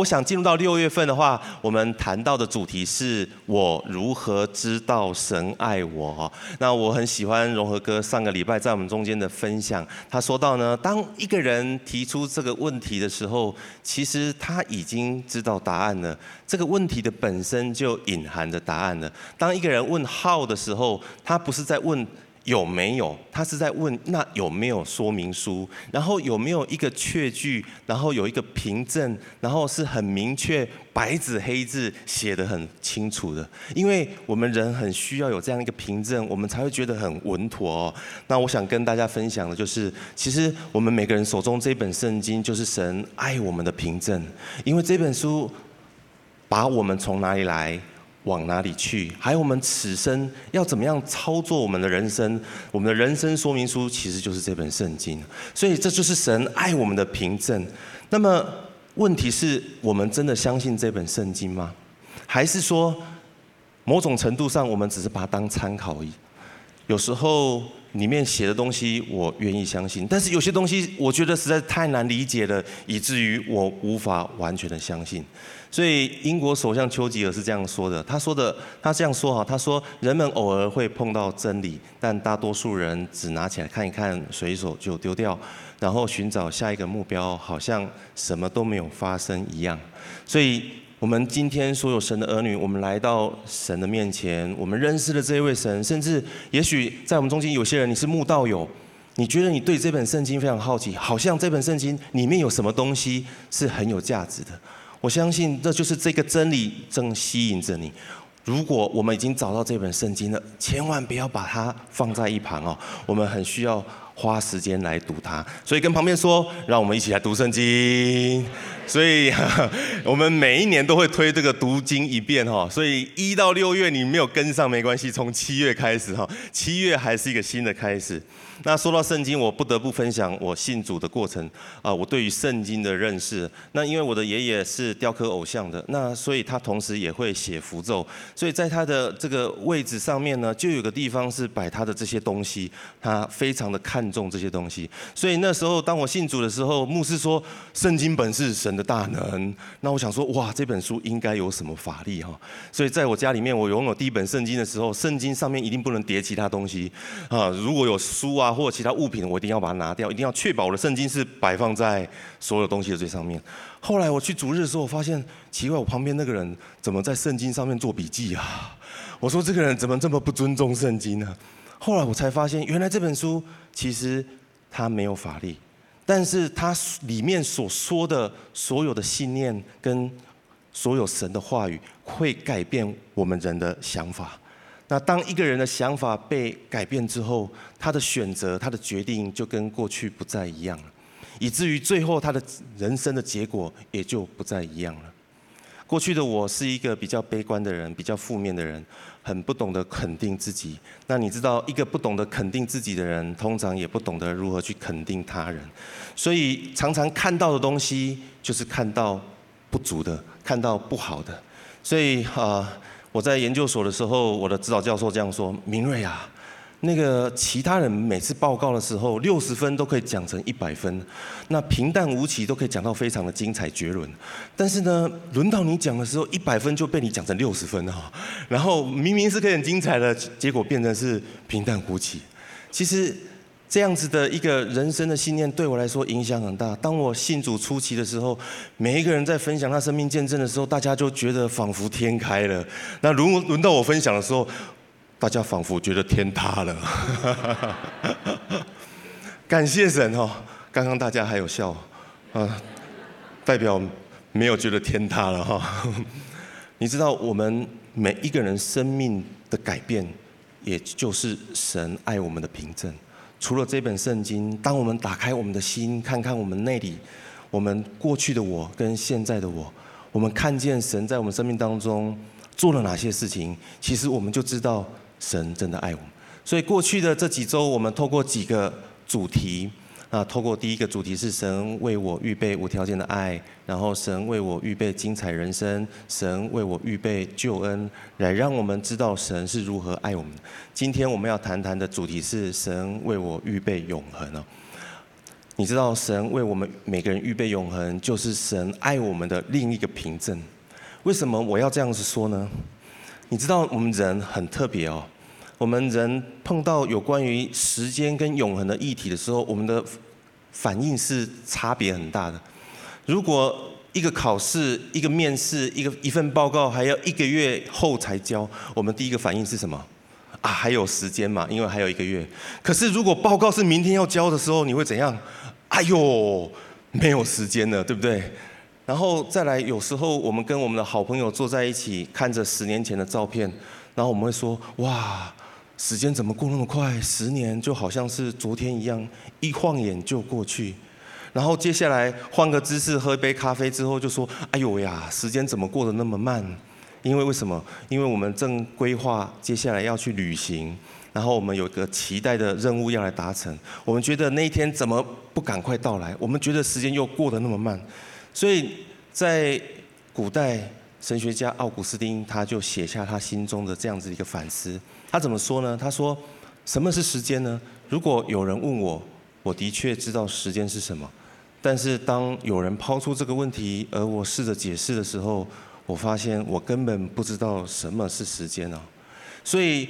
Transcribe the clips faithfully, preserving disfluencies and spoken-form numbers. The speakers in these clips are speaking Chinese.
我想进入到六月份的话，我们谈到的主题是我如何知道神爱我。那我很喜欢融合哥上个礼拜在我们中间的分享，他说到呢，当一个人提出这个问题的时候，其实他已经知道答案了。这个问题的本身就隐含着答案了。当一个人问 how 的时候，他不是在问有没有，他是在问那有没有说明书，然后有没有一个确据，然后有一个凭证，然后是很明确白纸黑字写得很清楚的。因为我们人很需要有这样一个凭证，我们才会觉得很稳妥哦。那我想跟大家分享的就是，其实我们每个人手中这本圣经就是神爱我们的凭证，因为这本书把我们从哪里来，往哪里去，还有我们此生要怎么样操作我们的人生，我们的人生说明书其实就是这本圣经，所以这就是神爱我们的凭证。那么问题是，我们真的相信这本圣经吗？还是说某种程度上我们只是把它当参考而已？有时候里面写的东西我愿意相信，但是有些东西我觉得实在太难理解了，以至于我无法完全的相信。所以英国首相丘吉尔是这样说的，他说的他这样说哈，他说人们偶尔会碰到真理，但大多数人只拿起来看一看，随手就丢掉，然后寻找下一个目标，好像什么都没有发生一样。所以我们今天所有神的儿女，我们来到神的面前，我们认识了这一位神，甚至也许在我们中间有些人你是慕道友，你觉得你对这本圣经非常好奇，好像这本圣经里面有什么东西是很有价值的。我相信这就是这个真理正吸引着你。如果我们已经找到这本圣经了，千万不要把它放在一旁哦，我们很需要花时间来读它。所以跟旁边说，让我们一起来读圣经。所以我们每一年都会推这个读经一遍哈，所以一到六月你没有跟上没关系，从七月开始哈，七月还是一个新的开始。那说到圣经，我不得不分享我信主的过程啊，我对于圣经的认识。那因为我的爷爷是雕刻偶像的，那所以他同时也会写符咒，所以在他的这个位置上面呢，就有个地方是摆他的这些东西，他非常的看重这些东西。所以那时候当我信主的时候，牧师说圣经本是神的大能，那我想说，哇，这本书应该有什么法力哈？所以在我家里面，我拥有第一本圣经的时候，圣经上面一定不能叠其他东西啊！如果有书啊或者其他物品，我一定要把它拿掉，一定要确保我的圣经是摆放在所有东西的最上面。后来我去主日的时候，我发现奇怪，我旁边那个人怎么在圣经上面做笔记啊？我说这个人怎么这么不尊重圣经呢？后来我才发现，原来这本书其实它没有法力。但是它里面所说的所有的信念跟所有神的话语，会改变我们人的想法。那当一个人的想法被改变之后，他的选择、他的决定就跟过去不再一样了，以至于最后他的人生的结果也就不再一样了。过去的我是一个比较悲观的人，比较负面的人，很不懂得肯定自己。那你知道，一个不懂得肯定自己的人，通常也不懂得如何去肯定他人，所以常常看到的东西就是看到不足的，看到不好的。所以啊、呃，我在研究所的时候，我的指导教授这样说：“明瑞啊，那个其他人每次报告的时候，六十分都可以讲成一百分，那平淡无奇都可以讲到非常的精彩绝伦。但是呢，轮到你讲的时候，一百分就被你讲成六十分啊！然后明明是可以很精彩的，结果变成是平淡无奇。其实这样子的一个人生的信念对我来说影响很大。当我信主初期的时候，每一个人在分享他生命见证的时候，大家就觉得仿佛天开了。那轮轮到我分享的时候，大家仿佛觉得天塌了，感谢神哦！刚刚大家还有笑，啊，代表没有觉得天塌了哈、哦。你知道，我们每一个人生命的改变，也就是神爱我们的凭证。除了这本圣经，当我们打开我们的心，看看我们内里，我们过去的我跟现在的我，我们看见神在我们生命当中做了哪些事情，其实我们就知道神真的爱我们。所以过去的这几周，我们透过几个主题，那透过第一个主题是神为我预备无条件的爱，然后神为我预备精彩人生，神为我预备救恩，来让我们知道神是如何爱我们。今天我们要谈谈的主题是神为我预备永恒哦。你知道神为我们每个人预备永恒，就是神爱我们的另一个凭证。为什么我要这样子说呢？你知道我们人很特别哦，我们人碰到有关于时间跟永恒的议题的时候，我们的反应是差别很大的。如果一个考试、一个面试、一个一份报告还要一个月后才交，我们第一个反应是什么？啊，还有时间嘛，因为还有一个月。可是如果报告是明天要交的时候，你会怎样？哎呦，没有时间了，对不对？然后再来，有时候我们跟我们的好朋友坐在一起，看着十年前的照片，然后我们会说：哇，时间怎么过那么快？十年就好像是昨天一样，一晃眼就过去。然后接下来换个姿势，喝一杯咖啡之后，就说：哎呦呀，时间怎么过得那么慢？因为为什么？因为我们正规划接下来要去旅行。然后我们有个期待的任务要来达成，我们觉得那一天怎么不赶快到来？我们觉得时间又过得那么慢。所以在古代神学家奥古斯丁他就写下他心中的这样子一个反思。他怎么说呢？他说：什么是时间呢？如果有人问我，我的确知道时间是什么，但是当有人抛出这个问题，而我试着解释的时候，我发现我根本不知道什么是时间啊。所以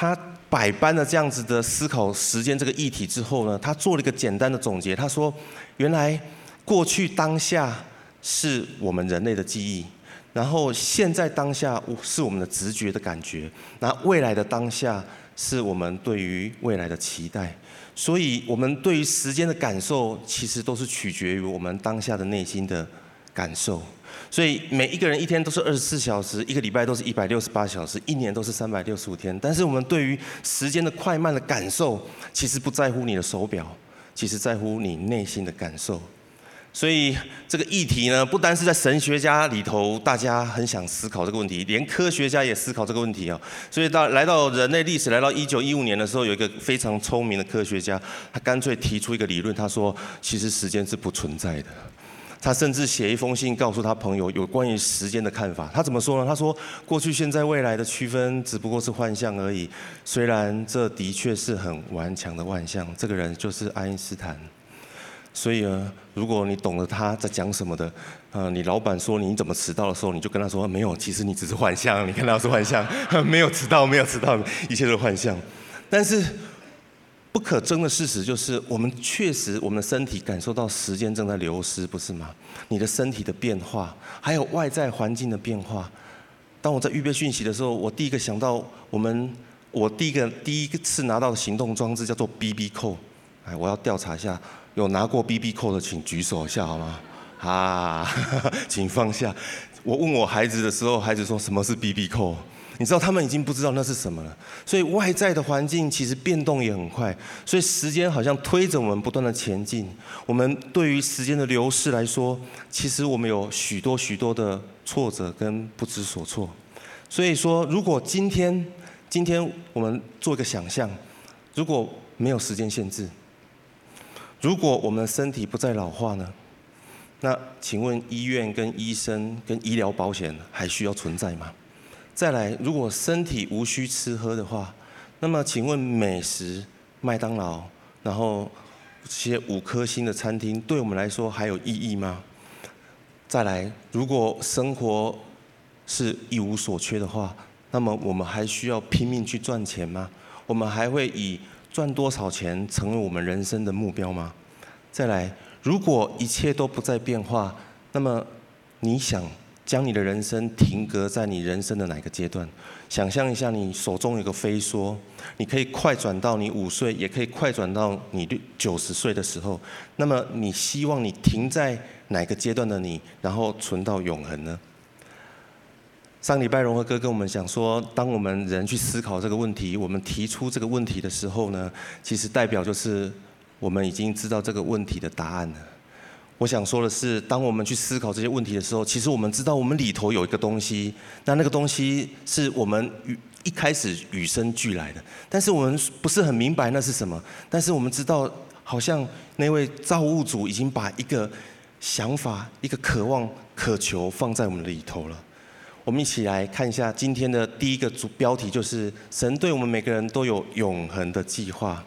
他百般的这样子的思考时间这个议题之后呢，他做了一个简单的总结。他说：原来过去当下是我们人类的记忆，然后现在当下是我们的直觉的感觉，那未来的当下是我们对于未来的期待。所以我们对于时间的感受，其实都是取决于我们当下的内心的感受。所以每一个人一天都是二十四小时，一个礼拜都是一百六十八小时，一年都是三百六十五天。但是我们对于时间的快慢的感受，其实不在乎你的手表，其实在乎你内心的感受。所以这个议题呢，不单是在神学家里头大家很想思考这个问题，连科学家也思考这个问题啊。所以到来到人类历史，来到一九一五年的时候，有一个非常聪明的科学家，他干脆提出一个理论，他说：其实时间是不存在的。他甚至写一封信告诉他朋友有关于时间的看法。他怎么说呢？他说：过去、现在、未来的区分只不过是幻象而已。虽然这的确是很顽强的幻象。这个人就是爱因斯坦。所以呢，如果你懂得他在讲什么的，呃，你老板说你怎么迟到的时候，你就跟他说：没有，其实你只是幻象。你看到是幻象，没有迟到，没有迟到，一切都是幻象。但是不可争的事实就是，我们确实，我们的身体感受到时间正在流失，不是吗？你的身体的变化，还有外在环境的变化。当我在预备讯息的时候，我第一个想到我们，我第一个第一次拿到的行动装置叫做 B B 扣。哎，我要调查一下，有拿过 B B 扣的请举手一下好吗？啊，请放下。我问我孩子的时候，孩子说什么是 B B 扣？你知道他们已经不知道那是什么了，所以外在的环境其实变动也很快，所以时间好像推着我们不断的前进。我们对于时间的流逝来说，其实我们有许多许多的挫折跟不知所措。所以说，如果今天，今天我们做一个想象，如果没有时间限制，如果我们的身体不再老化呢？那请问医院跟医生跟医疗保险还需要存在吗？再来，如果身体无需吃喝的话，那么请问美食、麦当劳，然后这些五颗星的餐厅，对我们来说还有意义吗？再来，如果生活是一无所缺的话，那么我们还需要拼命去赚钱吗？我们还会以赚多少钱成为我们人生的目标吗？再来，如果一切都不再变化，那么你想将你的人生停格在你人生的哪个阶段？想象一下，你手中有个飞梭，你可以快转到你五岁，也可以快转到你九十岁的时候。那么你希望你停在哪个阶段的你，然后存到永恒呢？上礼拜融合哥跟我们讲说，当我们人去思考这个问题，我们提出这个问题的时候呢，其实代表就是我们已经知道这个问题的答案了。我想说的是，当我们去思考这些问题的时候，其实我们知道我们里头有一个东西，那那个东西是我们一开始与生俱来的，但是我们不是很明白那是什么。但是我们知道，好像那位造物主已经把一个想法、一个渴望、渴求放在我们里头了。我们一起来看一下今天的第一个主标题，就是神对我们每个人都有永恒的计划。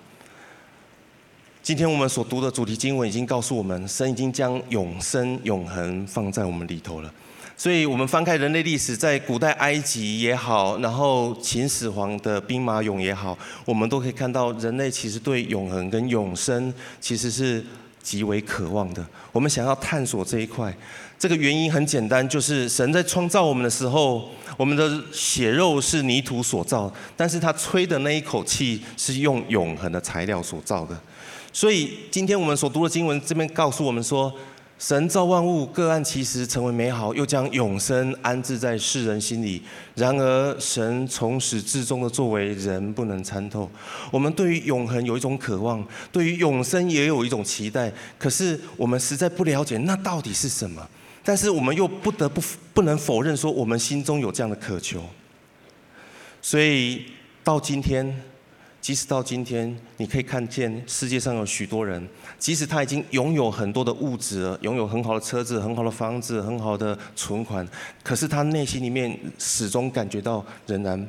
今天我们所读的主题经文已经告诉我们，神已经将永生永恒放在我们里头了。所以我们翻开人类历史，在古代埃及也好，然后秦始皇的兵马俑也好，我们都可以看到人类其实对永恒跟永生其实是极为渴望的。我们想要探索这一块，这个原因很简单，就是神在创造我们的时候，我们的血肉是泥土所造，但是他吹的那一口气是用永恒的材料所造的。所以今天我们所读的经文这边告诉我们说，神造万物，各按其时成为美好，又将永生安置在世人心里。然而神从始至终的作为，人不能参透。我们对于永恒有一种渴望，对于永生也有一种期待，可是我们实在不了解那到底是什么。但是我们又不得不不能否认说，我们心中有这样的渴求。所以到今天，即使到今天，你可以看见世界上有许多人，即使他已经拥有很多的物质了，拥有很好的车子、很好的房子、很好的存款，可是他内心里面始终感觉到仍然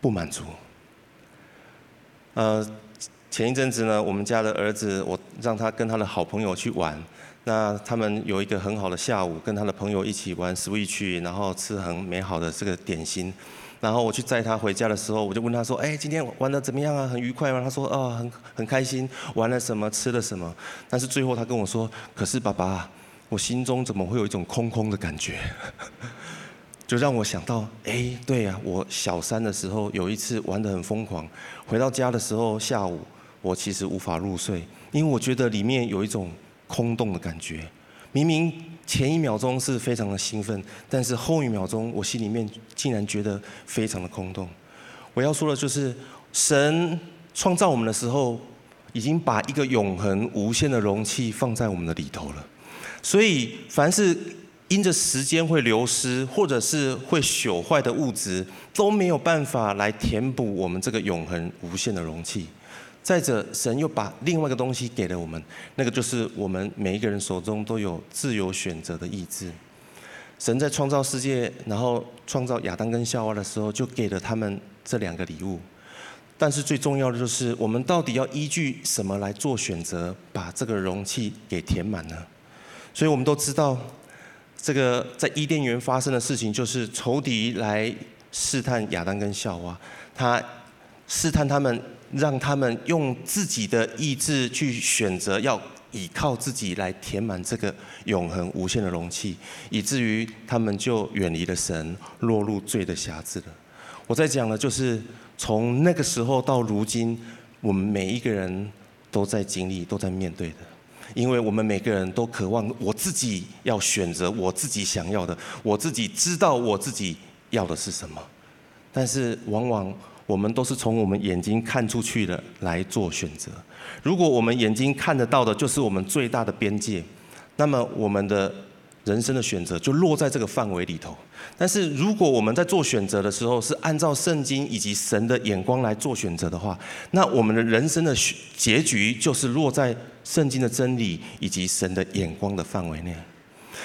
不满足。呃，前一阵子呢，我们家的儿子，我让他跟他的好朋友去玩，那他们有一个很好的下午，跟他的朋友一起玩 Switch， 然后吃很美好的这个点心。然后我去载他回家的时候，我就问他说：“哎，今天玩得怎么样啊？很愉快吗？”他说：“啊、哦，很很开心，玩了什么，吃了什么。”但是最后他跟我说：“可是爸爸，我心中怎么会有一种空空的感觉？”就让我想到，哎，对呀、啊，我小三的时候有一次玩得很疯狂，回到家的时候下午，我其实无法入睡，因为我觉得里面有一种空洞的感觉，明明前一秒钟是非常的兴奋，但是后一秒钟我心里面竟然觉得非常的空洞。我要说的就是，神创造我们的时候，已经把一个永恒无限的容器放在我们的里头了。所以，凡是因着时间会流失，或者是会朽坏的物质，都没有办法来填补我们这个永恒无限的容器。再者，神又把另外一个东西给了我们，那个就是我们每一个人手中都有自由选择的意志。神在创造世界，然后创造亚当跟夏娃的时候，就给了他们这两个礼物。但是最重要的就是，我们到底要依据什么来做选择，把这个容器给填满呢？所以我们都知道，这个在伊甸园发生的事情，就是仇敌来试探亚当跟夏娃，他试探他们，让他们用自己的意志去选择，要倚靠自己来填满这个永恒无限的容器，以至于他们就远离了神，落入罪的辖制了。我在讲的就是从那个时候到如今，我们每一个人都在经历，都在面对的，因为我们每个人都渴望我自己要选择我自己想要的，我自己知道我自己要的是什么，但是往往我们都是从我们眼睛看出去的来做选择。如果我们眼睛看得到的就是我们最大的边界，那么我们的人生的选择就落在这个范围里头。但是如果我们在做选择的时候是按照圣经以及神的眼光来做选择的话，那我们的人生的结局就是落在圣经的真理以及神的眼光的范围内。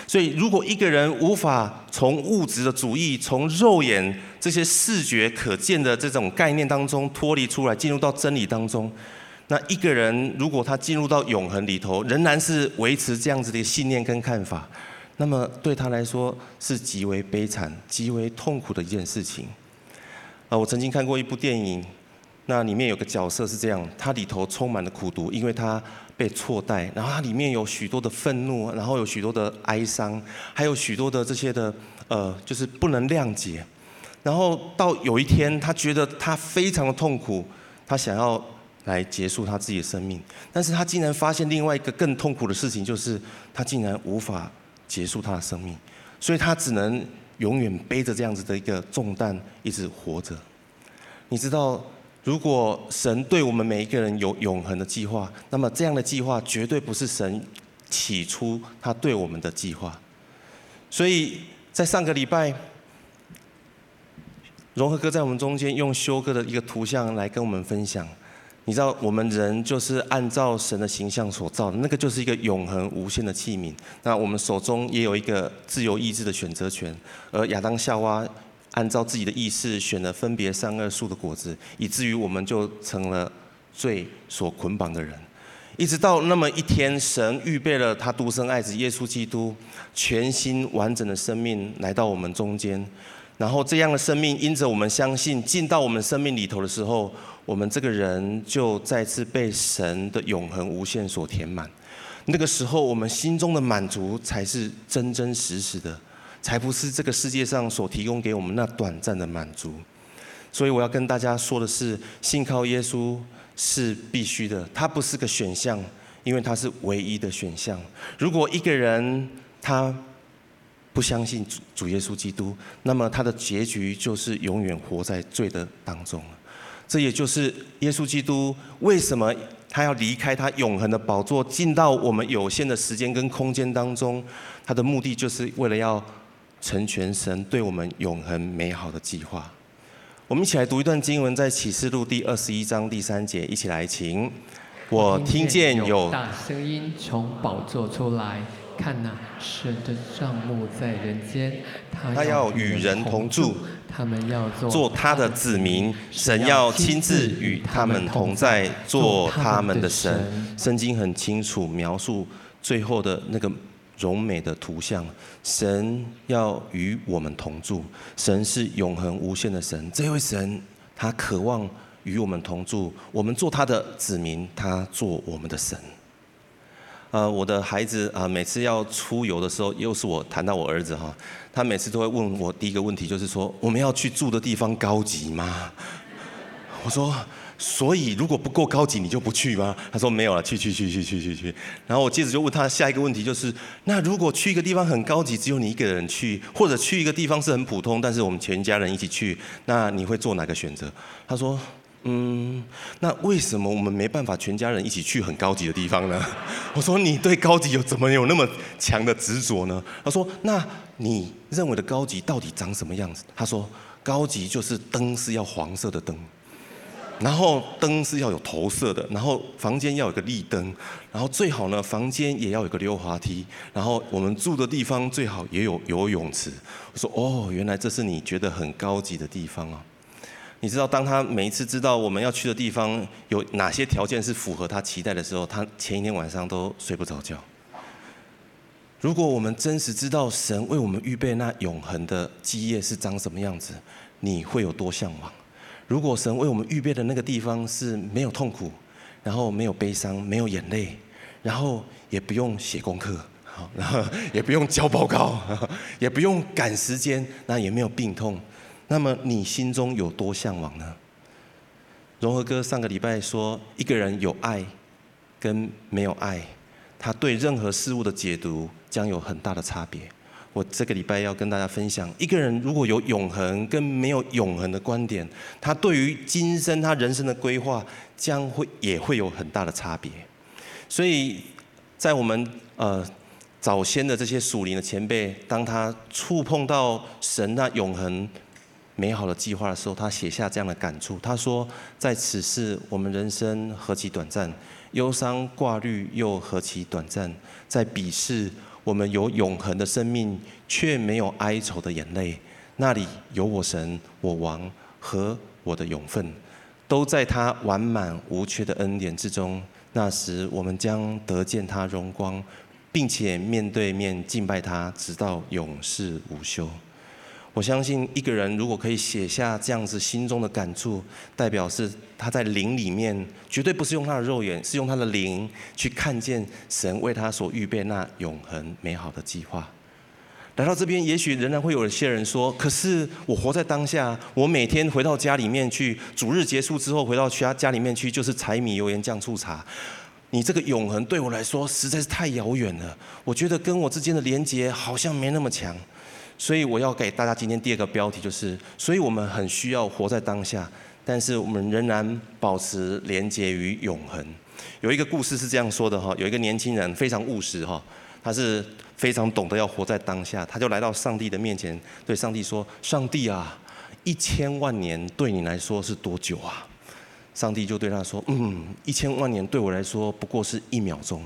所以如果一个人无法从物质的主义，从肉眼这些视觉可见的这种概念当中脱离出来，进入到真理当中，那一个人如果他进入到永恒里头，仍然是维持这样子的信念跟看法，那么对他来说是极为悲惨、极为痛苦的一件事情。啊，我曾经看过一部电影，那里面有个角色是这样，他里头充满了苦毒，因为他被错待，然后它里面有许多的愤怒，然后有许多的哀伤，还有许多的这些的呃，就是不能谅解。然后到有一天，他觉得他非常的痛苦，他想要来结束他自己的生命，但是他竟然发现另外一个更痛苦的事情，就是他竟然无法结束他的生命，所以他只能永远背着这样子的一个重担一直活着。你知道，如果神对我们每一个人有永恒的计划，那么这样的计划绝对不是神起初他对我们的计划。所以在上个礼拜，融合哥在我们中间用修哥的一个图像来跟我们分享，你知道我们人就是按照神的形象所造的，那个就是一个永恒无限的器皿，那我们手中也有一个自由意志的选择权，而亚当夏娃按照自己的意识选了分别善恶树的果子，以至于我们就成了罪所捆绑的人。一直到那么一天，神预备了他独生爱子耶稣基督，全新完整的生命来到我们中间。然后这样的生命，因着我们相信，进到我们生命里头的时候，我们这个人就再次被神的永恒无限所填满。那个时候，我们心中的满足才是真真实实的，才不是这个世界上所提供给我们那短暂的满足。所以我要跟大家说的是，信靠耶稣是必须的，它不是个选项，因为它是唯一的选项。如果一个人他不相信主耶稣基督，那么他的结局就是永远活在罪的当中。这也就是耶稣基督为什么他要离开他永恒的宝座，进到我们有限的时间跟空间当中，他的目的就是为了要成全神对我们永恒美好的计划。我们一起来读一段经文，在启示录第二十一章第三节，一起来请。我听见有大声音从宝座出来，看哪，神的帐幕在人间，他要与人同住，他们要做他的子民，神要亲自与他们同在，做他们的神。圣经很清楚描述最后的那个柔美的图像，神要与我们同住。神是永恒无限的神，这位神他渴望与我们同住，我们做他的子民，他做我们的神。呃，我的孩子啊，每次要出游的时候，又是我谈到我儿子哈，他每次都会问我第一个问题，就是说我们要去住的地方高级吗？我说，所以如果不够高级，你就不去吗？他说没有了，去去去去去去去。然后我接着就问他下一个问题，就是那如果去一个地方很高级，只有你一个人去，或者去一个地方是很普通，但是我们全家人一起去，那你会做哪个选择？他说，嗯，那为什么我们没办法全家人一起去很高级的地方呢？我说你对高级有怎么有那么强的执着呢？他说，那你认为的高级到底长什么样子？他说，高级就是灯是要黄色的灯。然后灯是要有投射的，然后房间要有个立灯，然后最好呢，房间也要有个溜滑梯，然后我们住的地方最好也有游泳池。我说，哦，原来这是你觉得很高级的地方啊。你知道，当他每一次知道我们要去的地方有哪些条件是符合他期待的时候，他前一天晚上都睡不着觉。如果我们真实知道神为我们预备那永恒的基业是长什么样子，你会有多向往？如果神为我们预备的那个地方是没有痛苦，然后没有悲伤，没有眼泪，然后也不用写功课，然后也不用交报告，也不用赶时间，那也没有病痛，那么你心中有多向往呢？融合哥上个礼拜说，一个人有爱跟没有爱，他对任何事物的解读将有很大的差别。我这个礼拜要跟大家分享，一个人如果有永恒跟没有永恒的观点，他对于今生他人生的规划将会也会有很大的差别。所以在我们呃早先的这些属灵的前辈，当他触碰到神那永恒美好的计划的时候，他写下这样的感触，他说，在此世我们人生何其短暂，忧伤挂虑又何其短暂，在彼世我们有永恒的生命，却没有哀愁的眼泪。那里有我神、我王和我的永分，都在他完满无缺的恩典之中。那时我们将得见他荣光，并且面对面敬拜他，直到永世无休。我相信一个人如果可以写下这样子心中的感触，代表是他在灵里面，绝对不是用他的肉眼，是用他的灵去看见神为他所预备那永恒美好的计划。来到这边，也许仍然会有一些人说，可是我活在当下，我每天回到家里面去，主日结束之后回到家里面去，就是柴米油盐酱醋茶。你这个永恒对我来说实在是太遥远了，我觉得跟我之间的连结好像没那么强。所以我要给大家今天第二个标题，就是，所以我们很需要活在当下，但是我们仍然保持连结于永恒。有一个故事是这样说的哈，有一个年轻人非常务实哈，他是非常懂得要活在当下，他就来到上帝的面前，对上帝说：“上帝啊，一千万年对你来说是多久啊？”上帝就对他说：“嗯，一千万年对我来说不过是一秒钟。”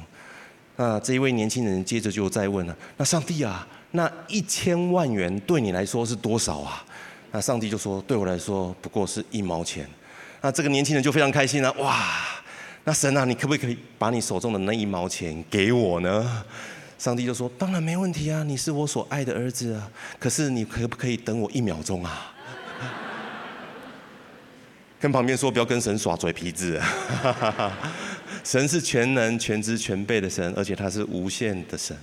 那这一位年轻人接着就再问了：“那上帝啊？”那一千万元对你来说是多少啊？那上帝就说，对我来说不过是一毛钱。那这个年轻人就非常开心了、啊，哇！那神啊，你可不可以把你手中的那一毛钱给我呢？上帝就说，当然没问题啊，你是我所爱的儿子啊，可是你可不可以等我一秒钟啊？跟旁边说，不要跟神耍嘴皮子啊。神是全能、全知、全备的神，而且他是无限的神。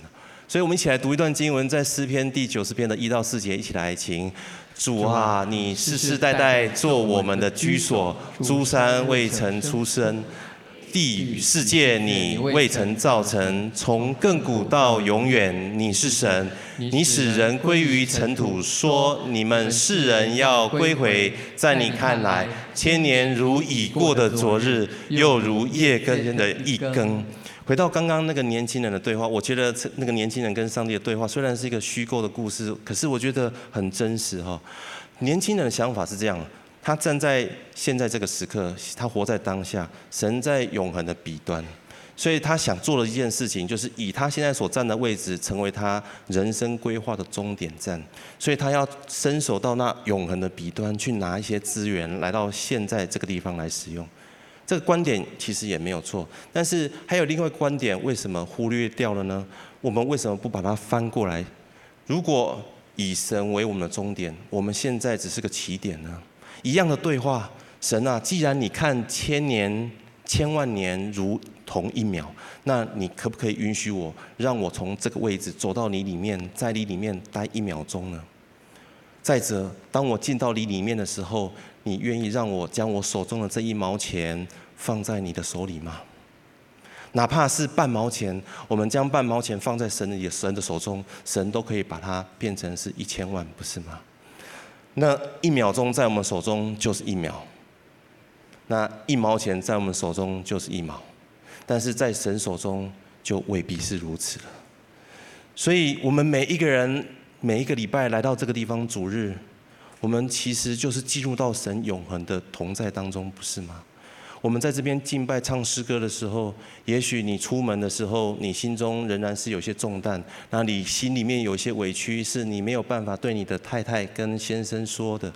所以我们一起来读一段经文，在诗篇第九十篇的一到四节，一起来请。主啊，你世世代代做我们的居所，诸山未曾出生，地与世界你未曾造成，从亘古到永远，你是神。你使人归于尘土，说你们世人要归回。在你看来，千年如已过的昨日，又如夜更的一更。回到刚刚那个年轻人的对话，我觉得那个年轻人跟上帝的对话虽然是一个虚构的故事，可是我觉得很真实哈。年轻人的想法是这样。他站在现在这个时刻，他活在当下，神在永恒的彼端，所以他想做的一件事情，就是以他现在所站的位置，成为他人生规划的终点站。所以他要伸手到那永恒的彼端，去拿一些资源来到现在这个地方来使用。这个观点其实也没有错，但是还有另外一个观点，为什么忽略掉了呢？我们为什么不把它翻过来？如果以神为我们的终点，我们现在只是个起点呢？一样的对话，神啊，既然你看千年、千万年如同一秒，那你可不可以允许我，让我从这个位置走到你里面，在你里面待一秒钟呢？再者，当我进到你里面的时候，你愿意让我将我手中的这一毛钱放在你的手里吗？哪怕是半毛钱，我们将半毛钱放在神的神的手中，神都可以把它变成是一千万，不是吗？那一秒钟在我们手中就是一秒，那一毛钱在我们手中就是一毛，但是在神手中就未必是如此了。所以我们每一个人每一个礼拜来到这个地方主日，我们其实就是进入到神永恒的同在当中，不是吗？我们在这边敬拜唱诗歌的时候，也许你出门的时候，你心中仍然是有些重担，那你心里面有些委屈，是你没有办法对你的太太跟先生说的。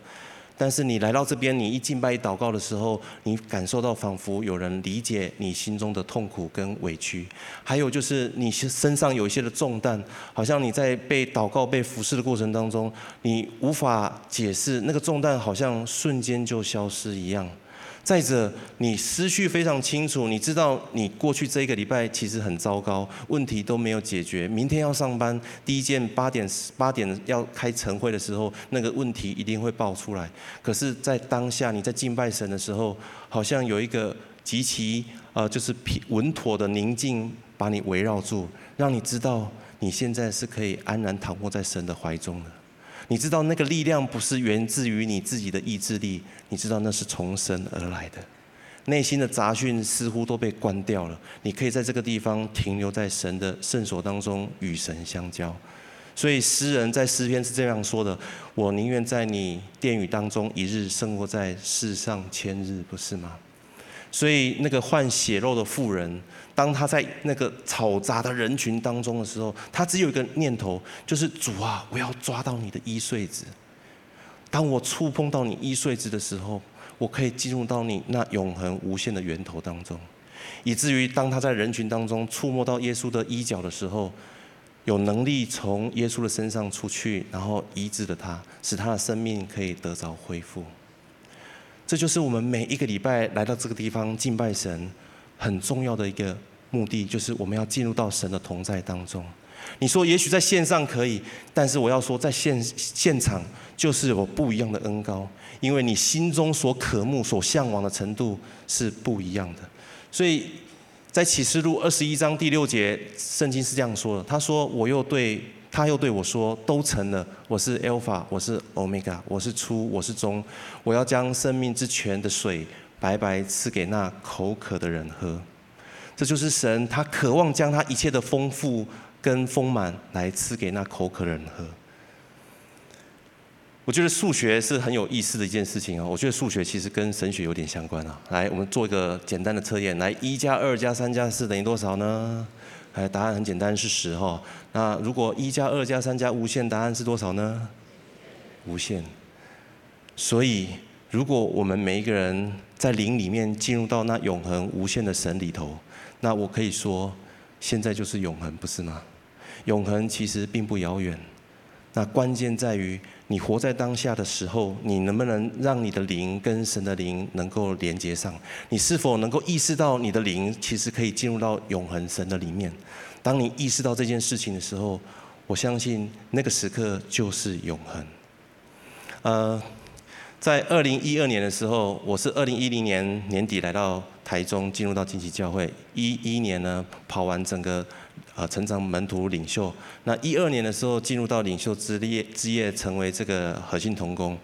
但是你来到这边，你一敬拜一祷告的时候，你感受到仿佛有人理解你心中的痛苦跟委屈，还有就是你身上有一些的重担，好像你在被祷告被服侍的过程当中，你无法解释，那个重担好像瞬间就消失一样。再者，你思绪非常清楚，你知道你过去这一个礼拜其实很糟糕，问题都没有解决。明天要上班，第一件八点八点要开晨会的时候，那个问题一定会爆出来。可是，在当下你在敬拜神的时候，好像有一个极其呃就是稳妥的宁静把你围绕住，让你知道你现在是可以安然躺卧在神的怀中的。你知道那个力量不是源自于你自己的意志力，你知道那是从神而来的。内心的杂讯似乎都被关掉了，你可以在这个地方停留在神的圣所当中，与神相交。所以诗人在诗篇是这样说的：我宁愿在你殿宇当中一日，胜过在世上千日，不是吗？所以那个患血漏的妇人，当他在那个嘈杂的人群当中的时候，他只有一个念头，就是主啊，我要抓到你的衣穗子。当我触碰到你衣穗子的时候，我可以进入到你那永恒无限的源头当中。以至于当他在人群当中触摸到耶稣的衣角的时候，有能力从耶稣的身上出去，然后医治了他，使他的生命可以得着恢复。这就是我们每一个礼拜来到这个地方敬拜神很重要的一个目的，就是我们要进入到神的同在当中。你说也许在线上可以，但是我要说在现现场就是有不一样的恩膏，因为你心中所渴慕所向往的程度是不一样的。所以在启示录二十一章第六节，圣经是这样说的，他说我又对他又对我说，都成了，我是 Alpha， 我是 Omega， 我是初，我是终，我要将生命之泉的水白白赐给那口渴的人喝。这就是神，他渴望将他一切的丰富跟丰满来赐给那口渴的人喝。我觉得数学是很有意思的一件事情哦。我觉得数学其实跟神学有点相关啊。来，我们做一个简单的测验，来，一加二加三加四等于多少呢？答案很简单，是十哈。那如果一加二加三加无限，答案是多少呢？无限。所以如果我们每一个人在灵里面进入到那永恒无限的神里头，那我可以说，现在就是永恒，不是吗？永恒其实并不遥远，那关键在于你活在当下的时候，你能不能让你的灵跟神的灵能够连接上？你是否能够意识到你的灵其实可以进入到永恒神的里面？当你意识到这件事情的时候，我相信那个时刻就是永恒。呃，在二零一二年的时候，我是二零一零年年底来到台中，进入到金旗教会。一一年呢，跑完整个呃成长门徒领袖。那一二年的时候，进入到领袖之夜之夜，成为这个核心同工。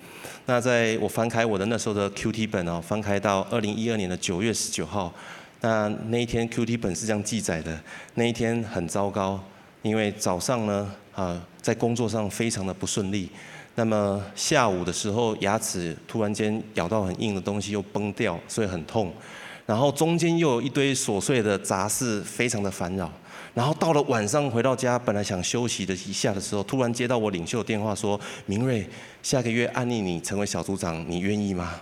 那在我翻开我的那时候的 Q T 本哦，翻开到二零一二年的九月十九号。那那一天 Q T 本是这样记载的：那一天很糟糕，因为早上呢，啊，在工作上非常的不顺利。那么下午的时候，牙齿突然间咬到很硬的东西又崩掉，所以很痛。然后中间又有一堆琐碎的杂事，非常的烦扰。然后到了晚上回到家，本来想休息的一下的时候，突然接到我领袖电话说：“明瑞，下个月按立你成为小组长，你愿意吗？”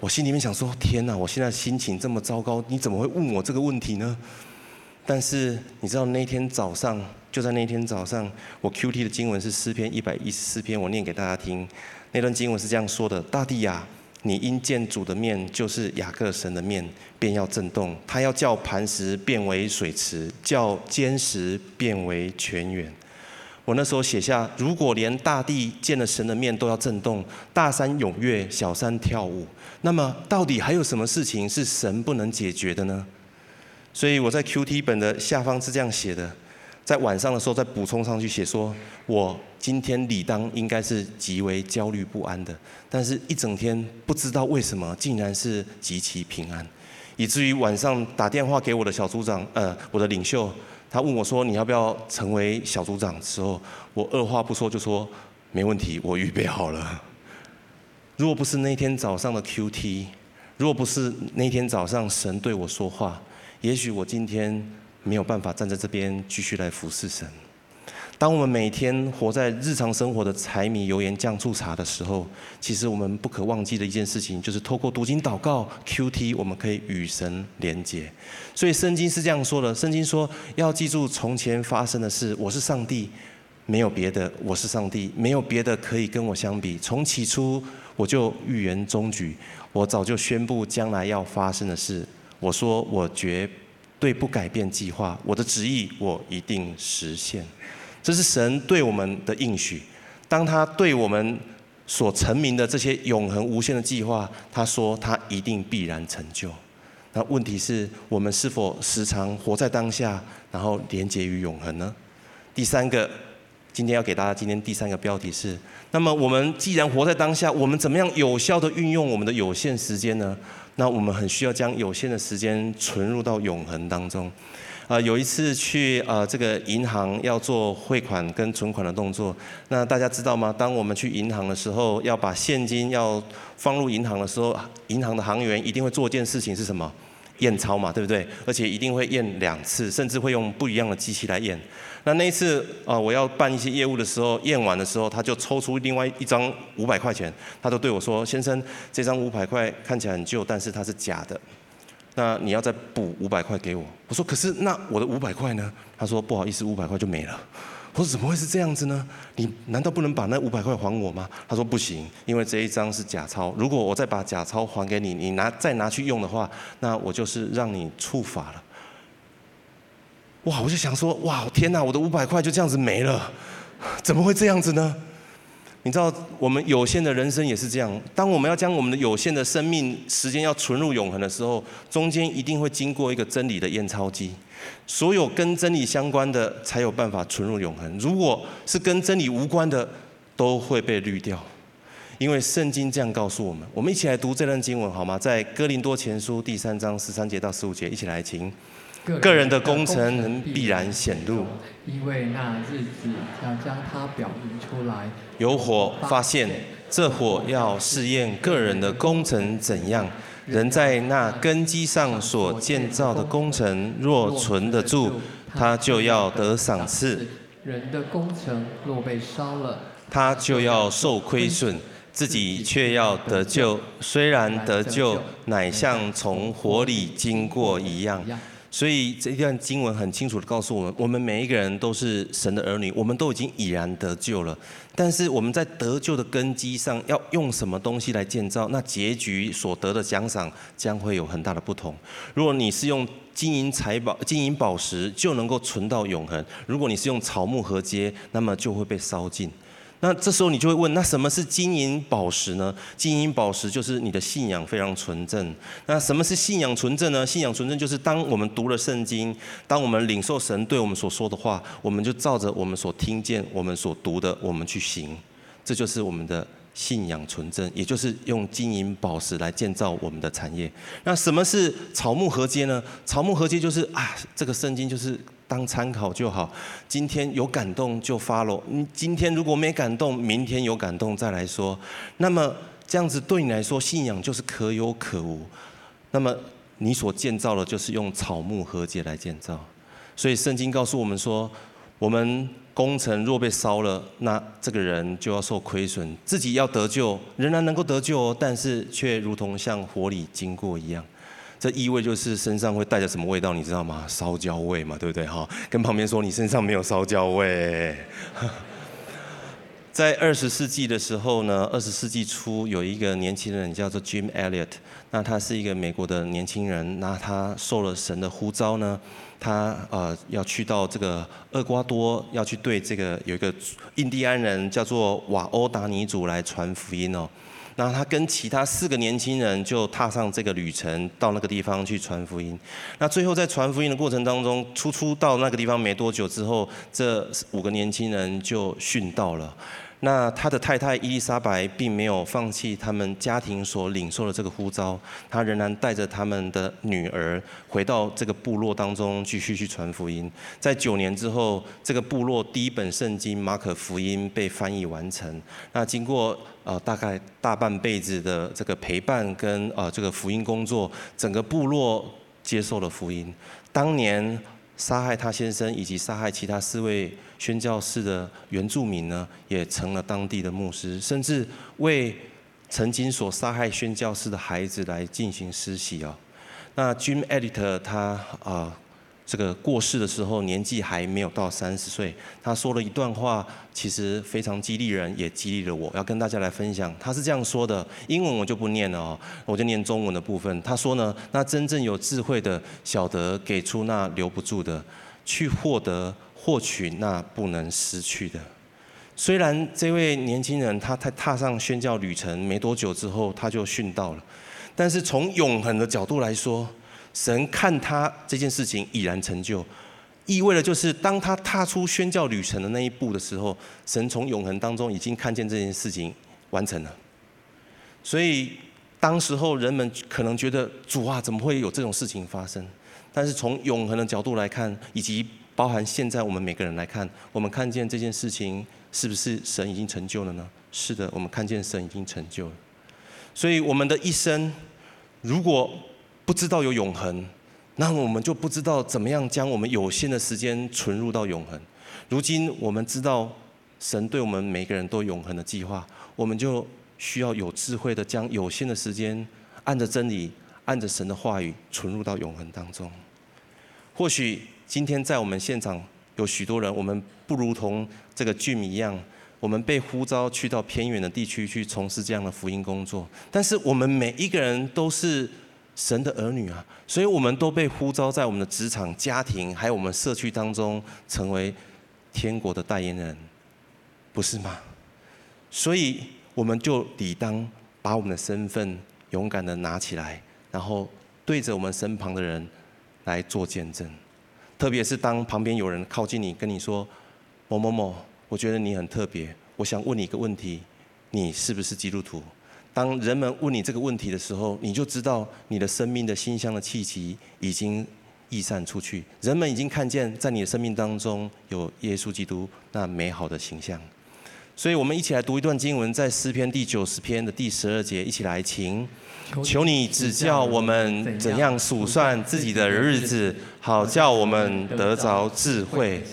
我心里面想说：天哪，我现在心情这么糟糕，你怎么会问我这个问题呢？但是你知道那天早上，就在那天早上，我 Q T 的经文是诗篇一百一十四篇，我念给大家听。那段经文是这样说的：大地啊，你因见主的面，就是雅各神的面，便要震动。他要叫磐石变为水池，叫坚石变为泉源。我那时候写下，如果连大地见了神的面都要震动，大山踊跃，小山跳舞，那么到底还有什么事情是神不能解决的呢？所以我在 Q T 本的下方是这样写的，在晚上的时候再补充上去写说，我今天理当应该是极为焦虑不安的，但是一整天不知道为什么竟然是极其平安，以至于晚上打电话给我的小组长，呃，我的领袖。他问我说：“你要不要成为小组长？”之后，我二话不说就说：“没问题，我预备好了。”如果不是那天早上的 Q T， 如果不是那天早上神对我说话，也许我今天没有办法站在这边继续来服侍神。当我们每天活在日常生活的柴米油盐酱醋茶的时候，其实我们不可忘记的一件事情，就是透过读经祷告 Q T， 我们可以与神连结。所以圣经是这样说的：圣经说，要记住从前发生的事，我是上帝，没有别的，我是上帝，没有别的可以跟我相比。从起初我就预言终局，我早就宣布将来要发生的事。我说，我绝对不改变计划，我的旨意我一定实现。这是神对我们的应许，当他对我们所陈明的这些永恒无限的计划，他说他一定必然成就。那问题是我们是否时常活在当下，然后连结于永恒呢？第三个，今天要给大家今天第三个标题是：那么我们既然活在当下，我们怎么样有效地运用我们的有限时间呢？那我们很需要将有限的时间存入到永恒当中。啊，有一次去啊这个银行要做汇款跟存款的动作，那大家知道吗？当我们去银行的时候，要把现金要放入银行的时候，银行的行员一定会做一件事情是什么？验钞嘛，对不对？而且一定会验两次，甚至会用不一样的机器来验。那那一次啊，我要办一些业务的时候，验完的时候，他就抽出另外一张五百块钱，他就对我说：“先生，这张五百块看起来很旧，但是它是假的。”那你要再补五百块给我。我说：“可是那我的五百块呢？”他说：“不好意思，五百块就没了。”我说：“怎么会是这样子呢？你难道不能把那五百块还我吗？”他说：“不行，因为这一张是假钞。如果我再把假钞还给你，你拿再拿去用的话，那我就是让你触法了。”哇！我就想说，哇，天哪，我的五百块就这样子没了，怎么会这样子呢？你知道，我们有限的人生也是这样。当我们要将我们的有限的生命时间要存入永恒的时候，中间一定会经过一个真理的验钞机。所有跟真理相关的才有办法存入永恒，如果是跟真理无关的，都会被滤掉。因为圣经这样告诉我们。我们一起来读这段经文好吗？在哥林多前书第三章十三节到十五节，一起来请。个人的工程必然显露，因为那日子要将它表明出来。有火发现，这火要试验个人的工程怎样。人在那根基上所建造的工程若存得住，他就要得赏赐；人的工程若被烧了，他就要受亏损。自己却要得救，虽然得救，乃像从火里经过一样。所以这段经文很清楚地告诉我们，我们每一个人都是神的儿女，我们都已经已然得救了。但是我们在得救的根基上，要用什么东西来建造，那结局所得的奖赏将会有很大的不同。如果你是用金银财宝、金银宝石，就能够存到永恒；如果你是用草木禾秸，那么就会被烧尽。那这时候你就会问，那什么是金银宝石呢？金银宝石就是你的信仰非常纯正。那什么是信仰纯正呢？信仰纯正就是当我们读了圣经，当我们领受神对我们所说的话，我们就照着我们所听见、我们所读的，我们去行。这就是我们的信仰纯正，也就是用金银宝石来建造我们的产业。那什么是草木禾秸呢？草木禾秸就是啊，这个圣经就是当参考就好，今天有感动就 follow， 今天如果没感动，明天有感动再来说。那么这样子对你来说，信仰就是可有可无。那么你所建造的，就是用草木禾秸来建造。所以圣经告诉我们说，我们工程若被烧了，那这个人就要受亏损，自己要得救，仍然能够得救，但是却如同像火里经过一样。这异味就是身上会带着什么味道，你知道吗？烧焦味嘛，对不对？哈，跟旁边说你身上没有烧焦味。在二十世纪的时候呢，二十世纪初有一个年轻人叫做 Jim Elliot， 那他是一个美国的年轻人，那他受了神的呼召呢，他呃要去到这个厄瓜多，要去对这个有一个印第安人叫做瓦欧达尼族来传福音哦。那他跟其他四个年轻人就踏上这个旅程，到那个地方去传福音。那最后在传福音的过程当中，初初到那个地方没多久之后，这五个年轻人就殉道了。那他的太太伊丽莎白并没有放弃他们家庭所领受的这个呼召，他仍然带着他们的女儿回到这个部落当中继续去传福音。在九年之后，这个部落第一本圣经《马可福音》被翻译完成。那经过呃，大概大半辈子的这个陪伴跟呃这个福音工作，整个部落接受了福音。当年杀害他先生以及杀害其他四位宣教士的原住民呢，也成了当地的牧师，甚至为曾经所杀害宣教士的孩子来进行施洗啊。那 Jim Elliot 他啊、呃，这个过世的时候年纪还没有到三十岁，他说了一段话。其实非常激励人，也激励了我，要跟大家来分享。他是这样说的，英文我就不念了哦，我就念中文的部分。他说呢，那真正有智慧的，晓得给出那留不住的，去获得获取那不能失去的。虽然这位年轻人他在踏上宣教旅程没多久之后他就殉道了，但是从永恒的角度来说，神看他这件事情已然成就。意味着就是当他踏出宣教旅程的那一步的时候，神从永恒当中已经看见这件事情完成了。所以当时候人们可能觉得，主啊，怎么会有这种事情发生？但是从永恒的角度来看，以及包含现在我们每个人来看，我们看见这件事情是不是神已经成就了呢？是的，我们看见神已经成就了。所以我们的一生如果不知道有永恒，那我们就不知道怎么样将我们有限的时间存入到永恒。如今我们知道神对我们每个人都永恒的计划，我们就需要有智慧的将有限的时间按着真理、按着神的话语存入到永恒当中。或许今天在我们现场有许多人，我们不如同这个Jim一样，我们被呼召去到偏远的地区去从事这样的福音工作，但是我们每一个人都是神的儿女啊，所以我们都被呼召在我们的职场、家庭，还有我们社区当中，成为天国的代言人，不是吗？所以我们就理当把我们的身份勇敢的拿起来，然后对着我们身旁的人来做见证。特别是当旁边有人靠近你，跟你说：“某某某，我觉得你很特别，我想问你一个问题，你是不是基督徒？”当人们问你这个问题的时候，你就知道你的生命的馨香的气息已经溢散出去，人们已经看见在你的生命当中有耶稣基督那美好的形象。所以我们一起来读一段经文，在诗篇第九十篇的第十二节，一起来请：求你指教我们怎样数算自己的日子，好叫我们得着智慧。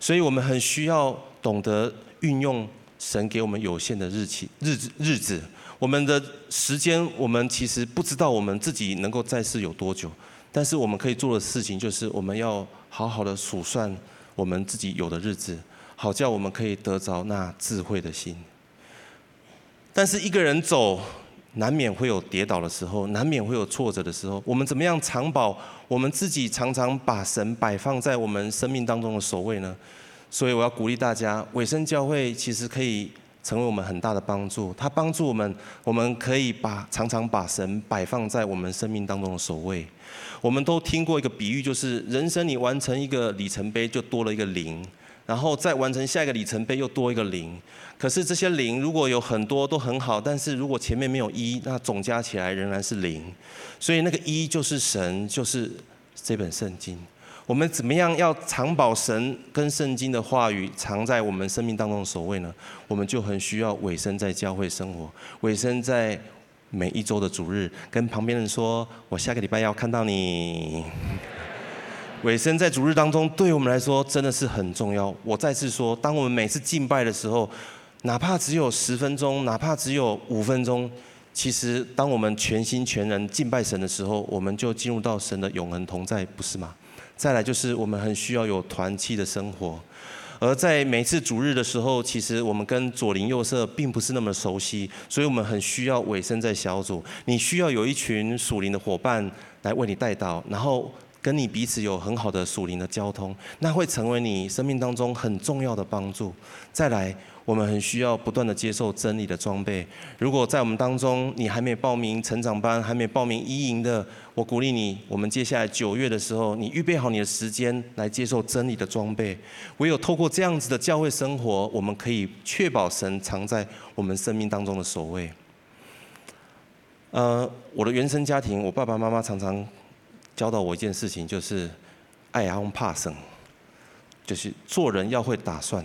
所以我们很需要懂得运用神给我们有限的日期、日子、日子，我们的时间，我们其实不知道我们自己能够在世有多久。但是我们可以做的事情就是，我们要好好的数算我们自己有的日子，好叫我们可以得着那智慧的心。但是一个人走，难免会有跌倒的时候，难免会有挫折的时候。我们怎么样长保我们自己常常把神摆放在我们生命当中的首位呢？所以我要鼓励大家，委身教会其实可以成为我们很大的帮助，它帮助我们，我们可以把常常把神摆放在我们生命当中的首位。我们都听过一个比喻，就是人生你完成一个里程碑就多了一个零，然后再完成下一个里程碑又多一个零。可是这些零如果有很多都很好，但是如果前面没有一，那总加起来仍然是零。所以那个一就是神，就是这本圣经。我们怎么样要常保神跟圣经的话语藏在我们生命当中的首位呢？我们就很需要委身在教会生活，委身在每一周的主日，跟旁边人说：“我下个礼拜要看到你。”委身在主日当中，对我们来说真的是很重要。我再次说，当我们每次敬拜的时候，哪怕只有十分钟，哪怕只有五分钟。其实，当我们全心全人敬拜神的时候，我们就进入到神的永恒同在，不是吗？再来就是，我们很需要有团契的生活。而在每次主日的时候，其实我们跟左邻右舍并不是那么熟悉，所以我们很需要委身在小组。你需要有一群属灵的伙伴来为你代祷，然后跟你彼此有很好的属灵的交通，那会成为你生命当中很重要的帮助。再来，我们很需要不断的接受真理的装备。如果在我们当中你还没报名成长班，还没报名一营的，我鼓励你，我们接下来九月的时候，你预备好你的时间来接受真理的装备。唯有透过这样子的教会生活，我们可以确保神藏在我们生命当中的首位。呃，我的原生家庭，我爸爸妈妈常常教导我一件事情，就是爱阿翁怕生，就是做人要会打算。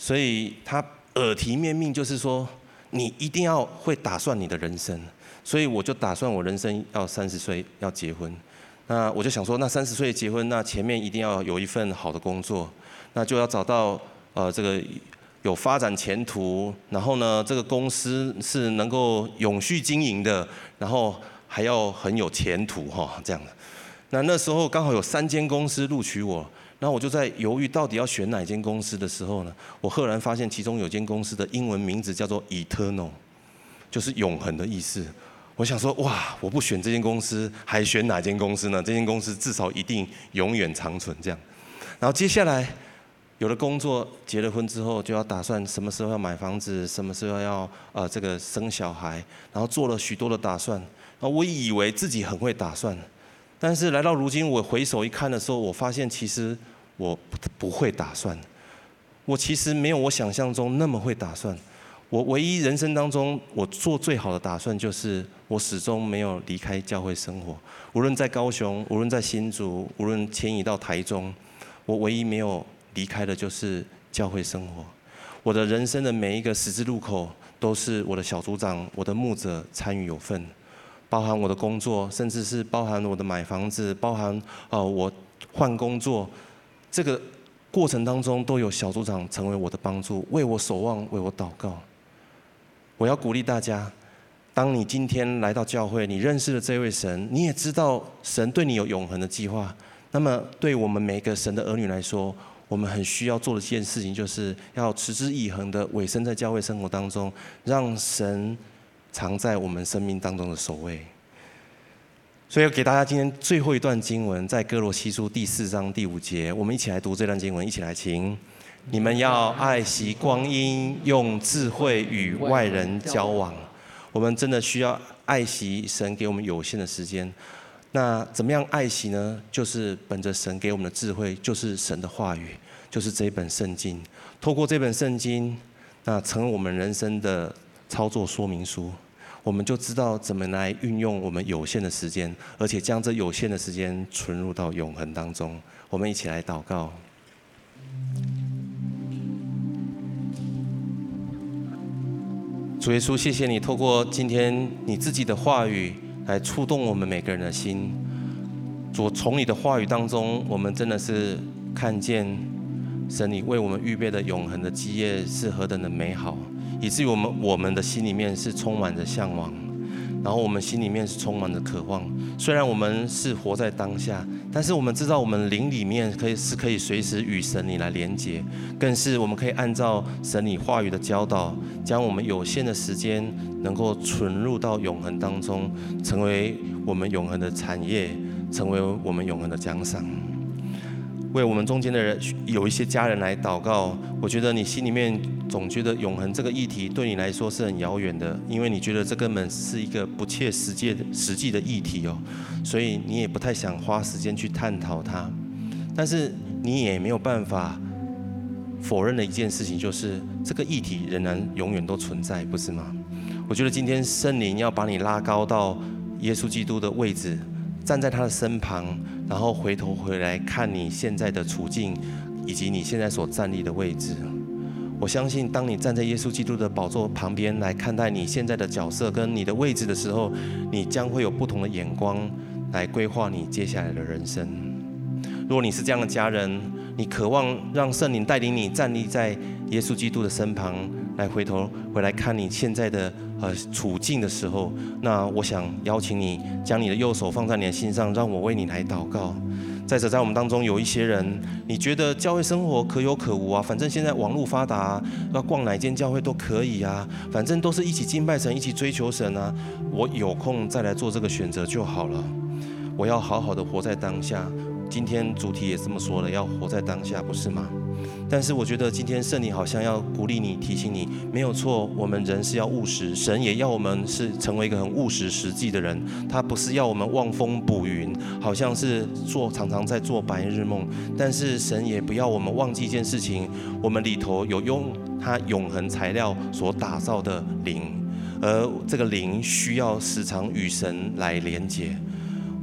所以他耳提面命就是说，你一定要会打算你的人生。所以我就打算我人生要三十岁要结婚。那我就想说，那三十岁结婚，那前面一定要有一份好的工作，那就要找到呃这个有发展前途，然后呢这个公司是能够永续经营的，然后还要很有前途哈这样的。那那时候刚好有三间公司录取我。那我就在犹豫到底要选哪间公司的时候呢，我赫然发现其中有间公司的英文名字叫做 Eternal， 就是永恒的意思。我想说，哇，我不选这间公司，还选哪间公司呢？这间公司至少一定永远长存这样。然后接下来有了工作，结了婚之后，就要打算什么时候要买房子，什么时候要呃这个生小孩，然后做了许多的打算。然后我以为自己很会打算。但是来到如今，我回首一看的时候，我发现其实我不会打算。我其实没有我想象中那么会打算。我唯一人生当中我做最好的打算，就是我始终没有离开教会生活。无论在高雄，无论在新竹，无论迁移到台中，我唯一没有离开的就是教会生活。我的人生的每一个十字路口，都是我的小组长、我的牧者参与有份。包含我的工作，甚至是包含我的买房子，包含呃我换工作，这个过程当中都有小组长成为我的帮助，为我守望，为我祷告。我要鼓励大家，当你今天来到教会，你认识了这位神，你也知道神对你有永恒的计划。那么对我们每一个神的儿女来说，我们很需要做的一件事情，就是要持之以恒的委身在教会生活当中，让神藏在我们生命当中的首位。所以要给大家今天最后一段经文，在哥罗西书第四章第五节，我们一起来读这段经文，一起来请。你们要爱惜光阴，用智慧与外人交往。我们真的需要爱惜神给我们有限的时间。那怎么样爱惜呢？就是本着神给我们的智慧，就是神的话语，就是这本圣经。透过这本圣经，那成为我们人生的操作说明书，我们就知道怎么来运用我们有限的时间，而且将这有限的时间存入到永恒当中。我们一起来祷告。主耶稣，谢谢你透过今天你自己的话语来触动我们每个人的心。主，从你的话语当中，我们真的是看见神你为我们预备的永恒的基业是何等的美好，以至于我们我们的心里面是充满着向往，然后我们心里面是充满着渴望。虽然我们是活在当下，但是我们知道我们灵里面可以是可以随时与神你来连接，更是我们可以按照神你话语的教导，将我们有限的时间能够存入到永恒当中，成为我们永恒的产业，成为我们永恒的奖赏。为我们中间的人有一些家人来祷告，我觉得你心里面总觉得永恒这个议题对你来说是很遥远的，因为你觉得这根本是一个不切实际的实际的议题哦，所以你也不太想花时间去探讨它。但是你也没有办法否认的一件事情，就是这个议题仍然永远都存在，不是吗？我觉得今天圣灵要把你拉高到耶稣基督的位置，站在他的身旁，然后回头回来看你现在的处境，以及你现在所站立的位置。我相信当你站在耶稣基督的宝座旁边来看待你现在的角色跟你的位置的时候，你将会有不同的眼光来规划你接下来的人生。如果你是这样的家人，你渴望让圣灵带领你站立在耶稣基督的身旁，来回头回来看你现在的呃处境的时候，那我想邀请你将你的右手放在你的心上，让我为你来祷告。再者，在我们当中有一些人，你觉得教会生活可有可无啊，反正现在网络发达啊，要逛哪间教会都可以啊，反正都是一起敬拜神，一起追求神啊，我有空再来做这个选择就好了。我要好好的活在当下，今天主题也这么说了，要活在当下，不是吗？但是我觉得今天圣灵好像要鼓励你，提醒你，没有错，我们人是要务实，神也要我们是成为一个很务实实际的人，他不是要我们望风捕云，好像是做常常在做白日梦。但是神也不要我们忘记一件事情，我们里头有用他永恒材料所打造的灵，而这个灵需要时常与神来连结。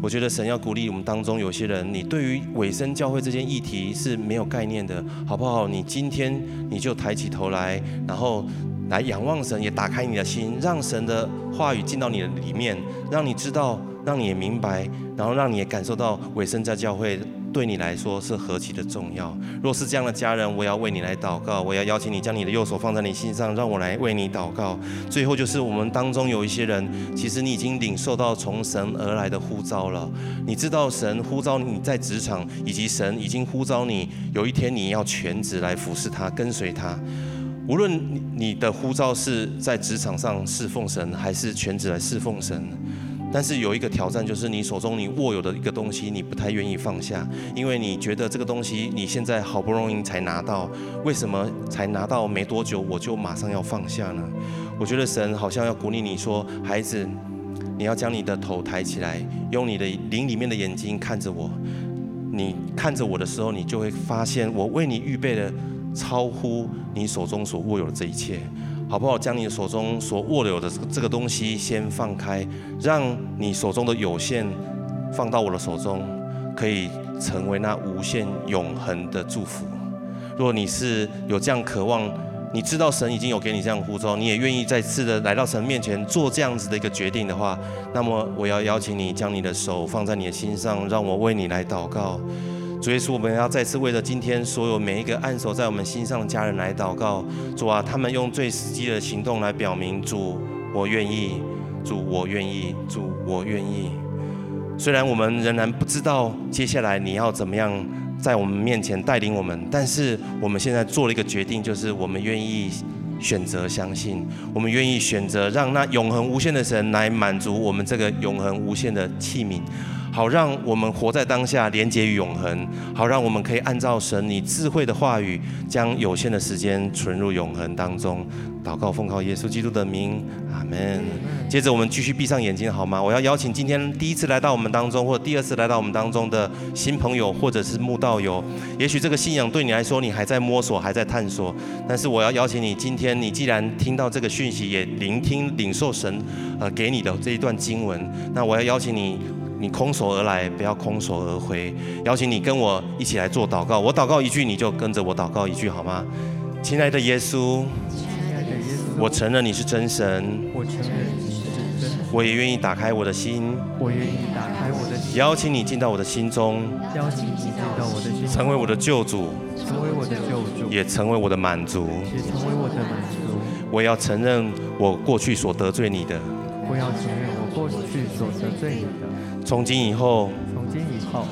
我觉得神要鼓励我们当中有些人，你对于委身教会这件议题是没有概念的，好不好？你今天你就抬起头来，然后来仰望神，也打开你的心，让神的话语进到你的里面，让你知道，让你也明白，然后让你也感受到委身在教会对你来说是何其的重要。若是这样的家人，我要为你来祷告，我要邀请你将你的右手放在你心上，让我来为你祷告。最后就是我们当中有一些人，其实你已经领受到从神而来的呼召了，你知道神呼召你在职场，以及神已经呼召你有一天你要全职来服侍他，跟随他。无论你的呼召是在职场上侍奉神，还是全职来侍奉神，但是有一个挑战，就是你手中你握有的一个东西，你不太愿意放下，因为你觉得这个东西你现在好不容易才拿到，为什么才拿到没多久我就马上要放下呢？我觉得神好像要鼓励你说，孩子，你要将你的头抬起来，用你的灵里面的眼睛看着我，你看着我的时候，你就会发现我为你预备了超乎你手中所握有的这一切。好不好？将你手中所握有的这个东西先放开，让你手中的有限放到我的手中，可以成为那无限永恒的祝福。如果你是有这样渴望，你知道神已经有给你这样呼召，你也愿意再次的来到神面前做这样子的一个决定的话，那么我要邀请你将你的手放在你的心上，让我为你来祷告。主耶稣，我们要再次为了今天所有每一个按手在我们心上的家人来祷告。主啊，他们用最实际的行动来表明，主我愿意，主我愿意，主我愿意。虽然我们仍然不知道接下来你要怎么样在我们面前带领我们，但是我们现在做了一个决定，就是我们愿意选择相信，我们愿意选择让那永恒无限的神来满足我们这个永恒无限的器皿，好让我们活在当下，连结于永恒，好让我们可以按照神你智慧的话语，将有限的时间存入永恒当中。祷告奉靠耶稣基督的名，阿们。接着我们继续闭上眼睛好吗？我要邀请今天第一次来到我们当中，或第二次来到我们当中的新朋友，或者是慕道友，也许这个信仰对你来说你还在摸索，还在探索，但是我要邀请你，今天你既然听到这个讯息，也聆听领受神呃给你的这一段经文，那我要邀请你，你空手而来，不要空手而回。邀请你跟我一起来做祷告，我祷告一句，你就跟着我祷告一句，好吗？亲爱的耶稣，我承认你是真神，我承认你是真神，我也愿意打开我的心，我愿意打开我的心，邀请你进到我的心中，邀请你进到我的心中，成为我的救主，成为我的救主，也成为我的满足，也成为我的满足。我要承认我过去所得罪你的，我要承认我过去所得罪你的。从今以后，从今以后，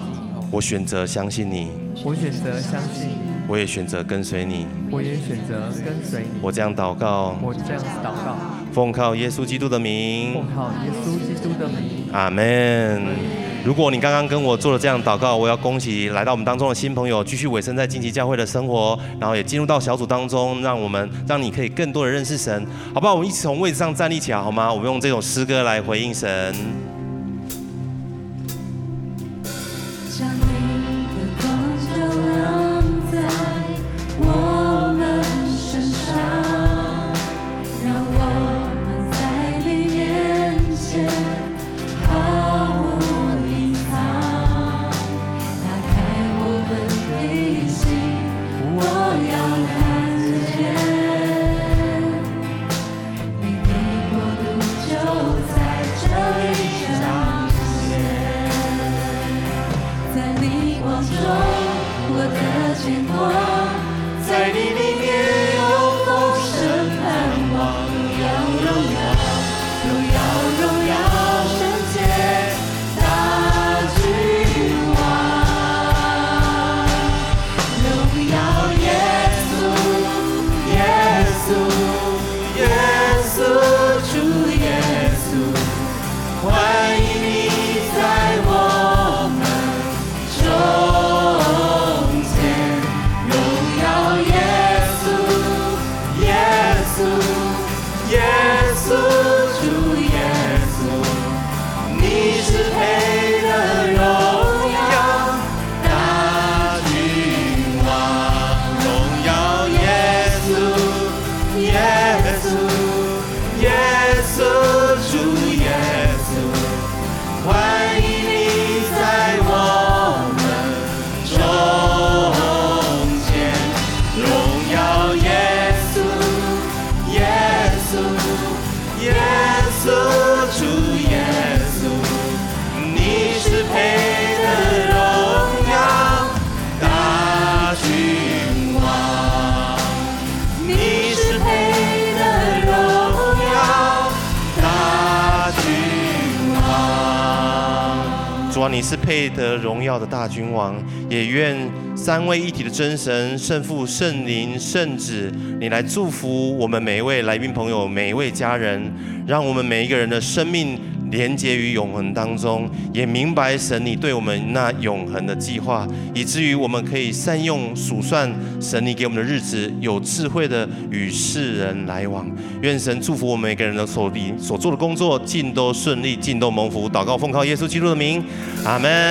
我选择相信你，我选择相信你。我也选择跟随你，我也选择跟随你。我这样祷告，我这样祷告，奉靠耶稣基督的名，奉靠耶稣基督的名，阿们。如果你刚刚跟我做了这样祷告，我要恭喜来到我们当中的新朋友，继续委身在金旗教会的生活，然后也进入到小组当中，让我们让你可以更多的认识神，好不好？我们一起从位置上站立起来，好吗？我们用这首诗歌来回应神。你是配得荣耀的大君王，也愿三位一体的真神圣父、圣灵、圣子，你来祝福我们每一位来宾朋友、每一位家人，让我们每一个人的生命连结于永恒当中，也明白神你对我们那永恒的计划，以至于我们可以善用数算神你给我们的日子，有智慧的与世人来往。愿神祝福我们每个人的所所做的工作，尽都顺利，尽都蒙福。祷告奉靠耶稣基督的名，阿们。